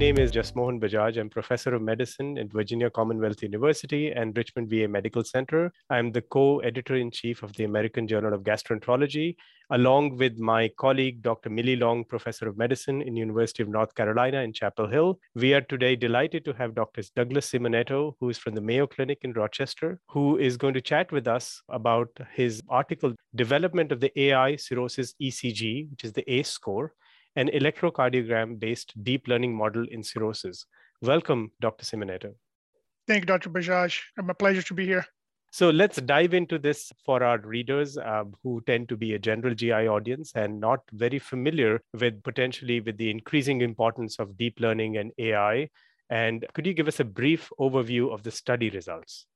name is Jasmohan Bajaj. I'm professor of medicine at Virginia Commonwealth University and Richmond VA Medical Center. I'm the co-editor-in-chief of the American Journal of Gastroenterology, along with my colleague, Dr. Millie Long, professor of medicine in University of North Carolina in Chapel Hill. We are today delighted to have Dr. Douglas Simonetto, who is from the Mayo Clinic in Rochester, who is going to chat with us about his article, Development of the AI Cirrhosis ECG, which is the ACE score, an electrocardiogram-based deep learning model in cirrhosis. Welcome, Dr. Simonetto. Thank you, Dr. Bajaj. It's my pleasure to be here. So let's dive into this for our readers who tend to be a general GI audience and not very familiar with potentially with the increasing importance of deep learning and AI. And could you give us a brief overview of the study results?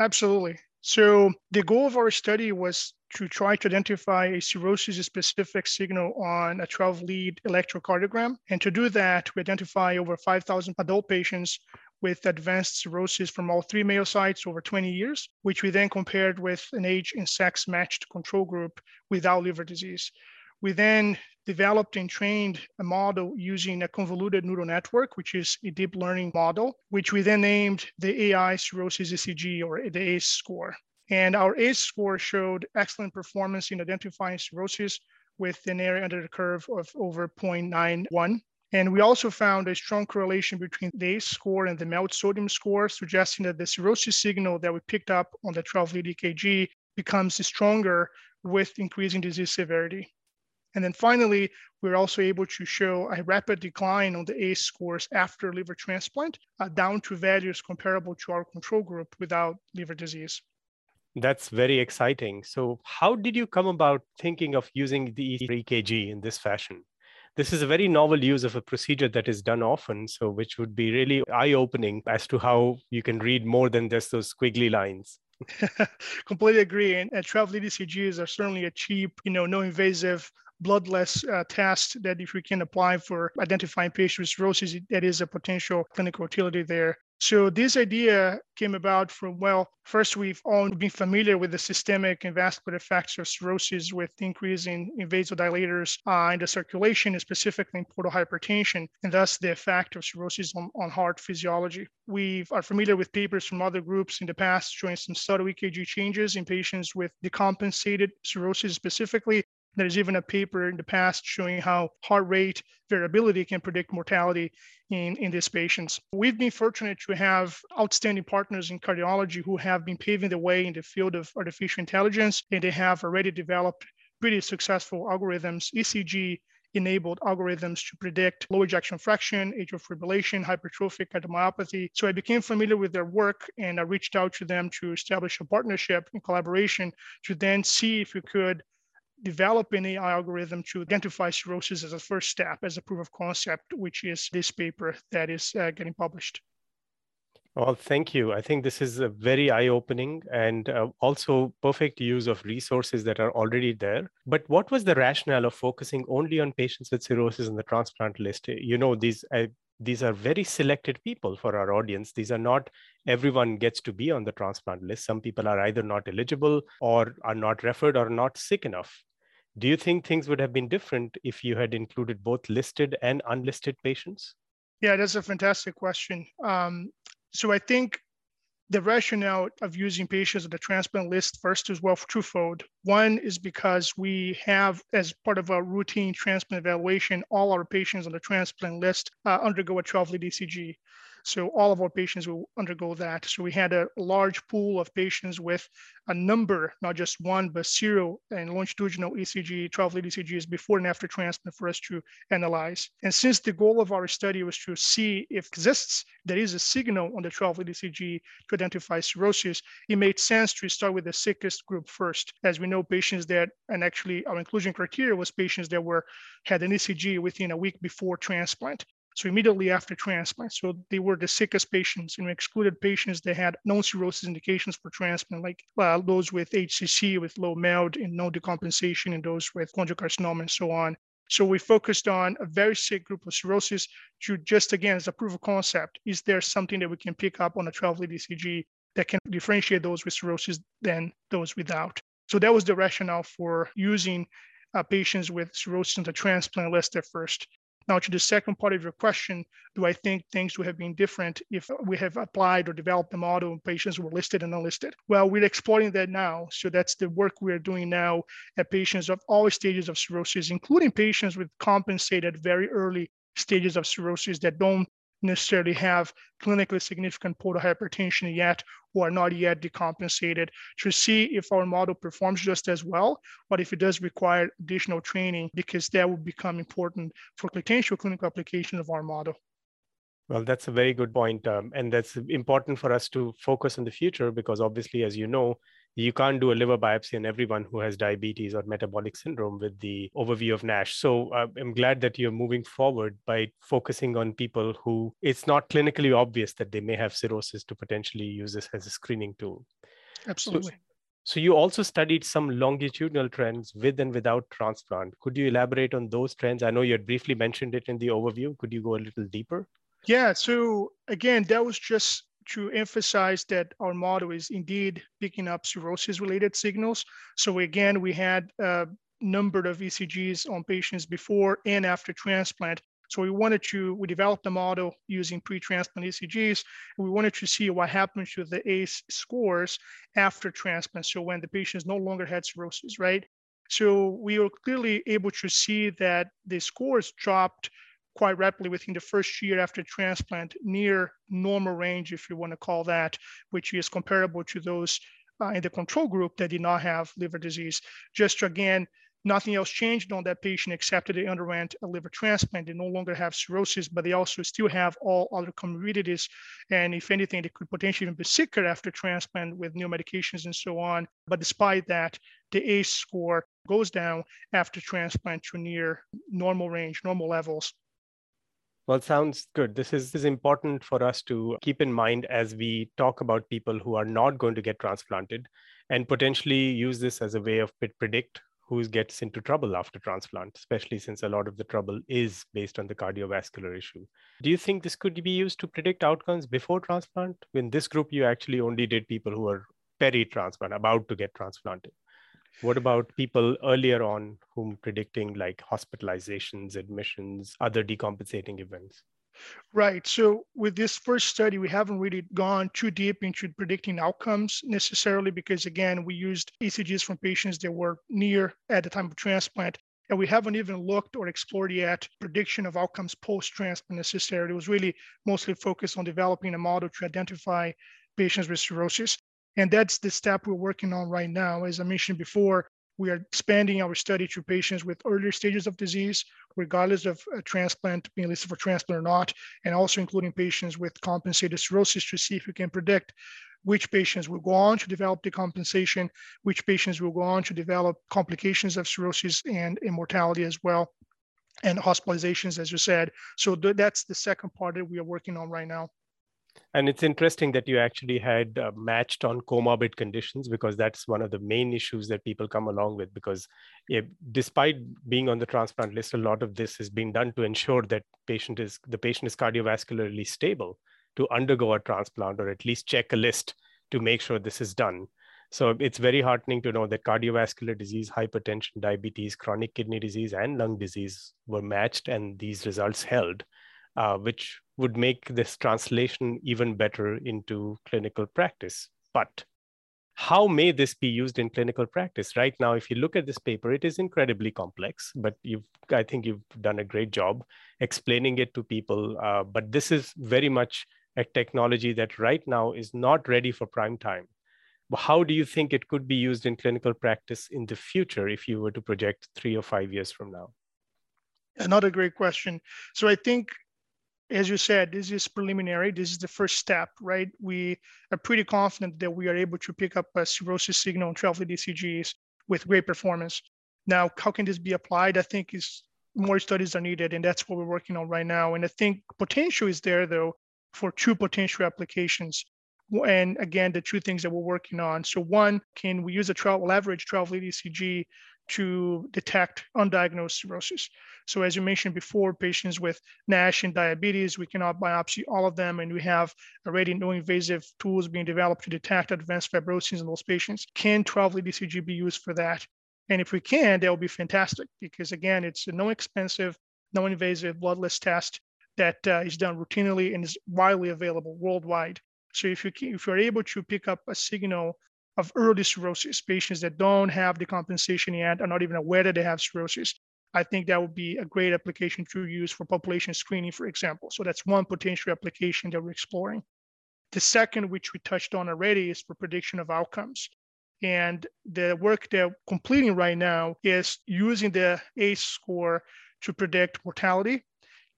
Absolutely. So the goal of our study was to try to identify a cirrhosis-specific signal on a 12-lead electrocardiogram. And to do that, we identify over 5,000 adult patients with advanced cirrhosis from all three Mayo sites over 20 years, which we then compared with an age and sex-matched control group without liver disease. We then developed and trained a model using a convoluted neural network, which is a deep learning model, which we then named the AI Cirrhosis ECG, or the ACE score. And our ACE score showed excellent performance in identifying cirrhosis with an area under the curve of over 0.91. And we also found a strong correlation between the ACE score and the MELD sodium score, suggesting that the cirrhosis signal that we picked up on the 12-lead EKG becomes stronger with increasing disease severity. And then finally, we were also able to show a rapid decline on the ACE scores after liver transplant, down to values comparable to our control group without liver disease. That's very exciting. So how did you come about thinking of using the EKG in this fashion? This is a very novel use of a procedure that is done often, so which would be really eye-opening as to how you can read more than just those squiggly lines. Completely agree. And 12-lead ECGs are certainly a cheap, no-invasive, bloodless test that if we can apply for identifying patients with cirrhosis, that is a potential clinical utility there. So this idea came about from, well, first, we've all been familiar with the systemic and vascular effects of cirrhosis with increasing vasodilators in the circulation, specifically in portal hypertension, and thus the effect of cirrhosis on heart physiology. We are familiar with papers from other groups in the past showing some subtle EKG changes in patients with decompensated cirrhosis specifically. There's even a paper in the past showing how heart rate variability can predict mortality in these patients. We've been fortunate to have outstanding partners in cardiology who have been paving the way in the field of artificial intelligence, and they have already developed pretty successful algorithms, ECG-enabled algorithms to predict low ejection fraction, atrial fibrillation, hypertrophic cardiomyopathy. So I became familiar with their work, and I reached out to them to establish a partnership and collaboration to then see if we could develop an AI algorithm to identify cirrhosis as a first step, as a proof of concept, which is this paper that is getting published. Well, thank you. I think this is a very eye-opening and also perfect use of resources that are already there. But what was the rationale of focusing only on patients with cirrhosis in the transplant list? You know, these are very selected people for our audience. These are not everyone gets to be on the transplant list. Some people are either not eligible or are not referred or not sick enough. Do you think things would have been different if you had included both listed and unlisted patients? Yeah, that's a fantastic question. So I think the rationale of using patients on the transplant list first is, well, twofold. One is because we have, as part of our routine transplant evaluation, all our patients on the transplant list undergo a 12-lead ECG. So all of our patients will undergo that. So we had a large pool of patients with a number, not just one, but serial and longitudinal ECG, 12-lead ECGs before and after transplant for us to analyze. And since the goal of our study was to see if exists, there is a signal on the 12-lead ECG to identify cirrhosis, it made sense to start with the sickest group first. As we know, patients that, and actually our inclusion criteria was patients that had an ECG within a week before transplant. So immediately after transplant. So they were the sickest patients, and we excluded patients that had non-cirrhosis indications for transplant, like those with HCC, with low MELD and no decompensation, and those with chondrocarcinoma and so on. So we focused on a very sick group of cirrhosis to just, again, as a proof of concept, is there something that we can pick up on a 12-lead ECG that can differentiate those with cirrhosis than those without? So that was the rationale for using patients with cirrhosis on the transplant list at first. Now, to the second part of your question, do I think things would have been different if we have applied or developed the model and patients were listed and unlisted? Well, we're exploring that now. So that's the work we're doing now at patients of all stages of cirrhosis, including patients with compensated very early stages of cirrhosis that don't necessarily have clinically significant portal hypertension yet or are not yet decompensated, to see if our model performs just as well, but if it does require additional training, because that will become important for potential clinical application of our model. Well, that's a very good point. And that's important for us to focus on the future, because obviously, as you know, you can't do a liver biopsy in everyone who has diabetes or metabolic syndrome with the overview of NASH. So I'm glad that you're moving forward by focusing on people who it's not clinically obvious that they may have cirrhosis, to potentially use this as a screening tool. Absolutely. So you also studied some longitudinal trends with and without transplant. Could you elaborate on those trends? I know you had briefly mentioned it in the overview. Could you go a little deeper? Yeah. So again, that was just to emphasize that our model is indeed picking up cirrhosis-related signals. So again, we had a number of ECGs on patients before and after transplant. So we developed the model using pre-transplant ECGs. And we wanted to see what happens to the ACE scores after transplant. So when the patients no longer had cirrhosis, right? So we were clearly able to see that the scores dropped quite rapidly within the first year after transplant, near normal range, if you want to call that, which is comparable to those in the control group that did not have liver disease. Just again, nothing else changed on that patient except that they underwent a liver transplant. They no longer have cirrhosis, but they also still have all other comorbidities. And if anything, they could potentially even be sicker after transplant with new medications and so on. But despite that, the ACE score goes down after transplant to near normal range, normal levels. Well, sounds good. This is important for us to keep in mind as we talk about people who are not going to get transplanted, and potentially use this as a way of predict who gets into trouble after transplant, especially since a lot of the trouble is based on the cardiovascular issue. Do you think this could be used to predict outcomes before transplant? In this group, you actually only did people who were peri-transplant, about to get transplanted. What about people earlier on whom predicting like hospitalizations, admissions, other decompensating events? Right. So with this first study, we haven't really gone too deep into predicting outcomes necessarily, because again, we used ECGs from patients that were near at the time of transplant. And we haven't even looked or explored yet prediction of outcomes post-transplant necessarily. It was really mostly focused on developing a model to identify patients with cirrhosis. And that's the step we're working on right now. As I mentioned before, we are expanding our study to patients with earlier stages of disease, regardless of a transplant being listed for transplant or not, and also including patients with compensated cirrhosis, to see if we can predict which patients will go on to develop decompensation, which patients will go on to develop complications of cirrhosis and mortality as well, and hospitalizations, as you said. So that's the second part that we are working on right now. And it's interesting that you actually had matched on comorbid conditions, because that's one of the main issues that people come along with, because despite being on the transplant list, a lot of this is being done to ensure that the patient is cardiovascularly stable to undergo a transplant, or at least check a list to make sure this is done. So it's very heartening to know that cardiovascular disease, hypertension, diabetes, chronic kidney disease, and lung disease were matched, and these results held, which would make this translation even better into clinical practice. But how may this be used in clinical practice? Right now, if you look at this paper, it is incredibly complex, but I think you've done a great job explaining it to people. But this is very much a technology that right now is not ready for prime time. How do you think it could be used in clinical practice in the future if you were to project 3 or 5 years from now? Another great question. So I think, as you said, this is preliminary. This is the first step, right? We are pretty confident that we are able to pick up a cirrhosis signal on 12 lead ECGs with great performance. Now, how can this be applied? I think more studies are needed, and that's what we're working on right now. And I think potential is there, though, for two potential applications. And again, the two things that we're working on. So one, can we use a leverage 12 lead ECG to detect undiagnosed cirrhosis? So as you mentioned before, patients with NASH and diabetes, we cannot biopsy all of them, and we have already no invasive tools being developed to detect advanced fibrosis in those patients. Can 12-lead ECG be used for that? And if we can, that would be fantastic, because again, it's no expensive, non-invasive bloodless test that is done routinely and is widely available worldwide. So if you're able to pick up a signal of early cirrhosis, patients that don't have the compensation yet, are not even aware that they have cirrhosis, I think that would be a great application to use for population screening, for example. So that's one potential application that we're exploring. The second, which we touched on already, is for prediction of outcomes. And the work they're completing right now is using the ACE score to predict mortality.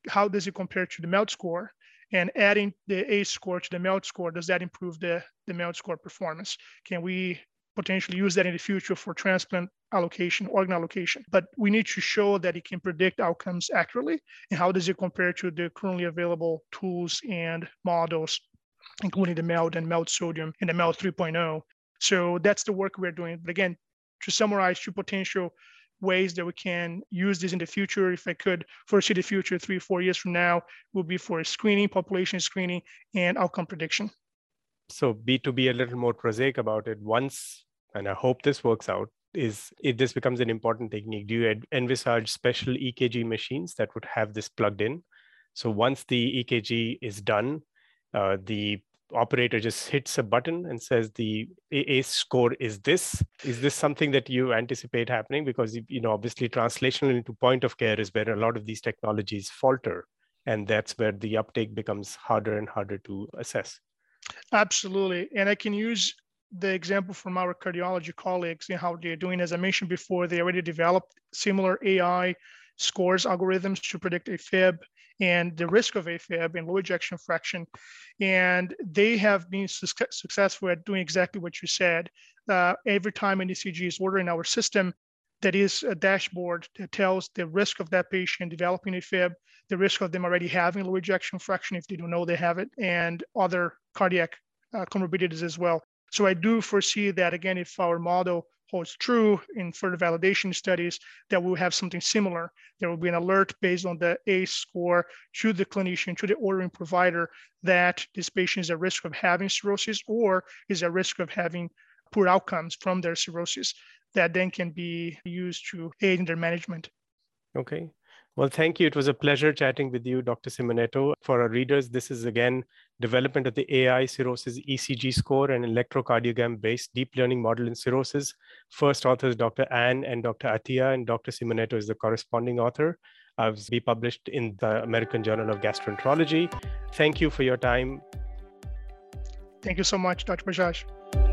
How does it compare to the MELD score? And adding the ACE score to the MELD score, does that improve the MELD score performance? Can we potentially use that in the future for transplant allocation, organ allocation? But we need to show that it can predict outcomes accurately. And how does it compare to the currently available tools and models, including the MELD and MELD sodium and the MELD 3.0? So that's the work we're doing. But again, to summarize, two potential ways that we can use this in the future, if I could foresee the future 3-4 years from now, will be for screening, population screening, and outcome prediction. So to be a little more prosaic about it, once, and I hope this works out, is if this becomes an important technique, do you envisage special EKG machines that would have this plugged in? So once the EKG is done, the operator just hits a button and says the ACE score is this. Is this something that you anticipate happening? Because, you know, obviously translation into point of care is where a lot of these technologies falter. And that's where the uptake becomes harder and harder to assess. Absolutely. And I can use the example from our cardiology colleagues and how they're doing. As I mentioned before, they already developed similar AI scores algorithms to predict AFib and the risk of AFib and low ejection fraction. And they have been successful at doing exactly what you said. Every time an ECG is ordered in our system, that is a dashboard that tells the risk of that patient developing AFib, the risk of them already having low ejection fraction if they don't know they have it, and other cardiac comorbidities as well. So I do foresee that, again, if our model holds true in further validation studies, that we'll have something similar. There will be an alert based on the ACE score to the clinician, to the ordering provider, that this patient is at risk of having cirrhosis or is at risk of having poor outcomes from their cirrhosis, that then can be used to aid in their management. Okay. Well, thank you. It was a pleasure chatting with you, Dr. Simonetto. For our readers, this is again development of the AI cirrhosis ECG score and electrocardiogram-based deep learning model in cirrhosis. First authors, Dr. Ann and Dr. Atiyah, and Dr. Simonetto is the corresponding author. It will be published in the American Journal of Gastroenterology. Thank you for your time. Thank you so much, Dr. Bajaj.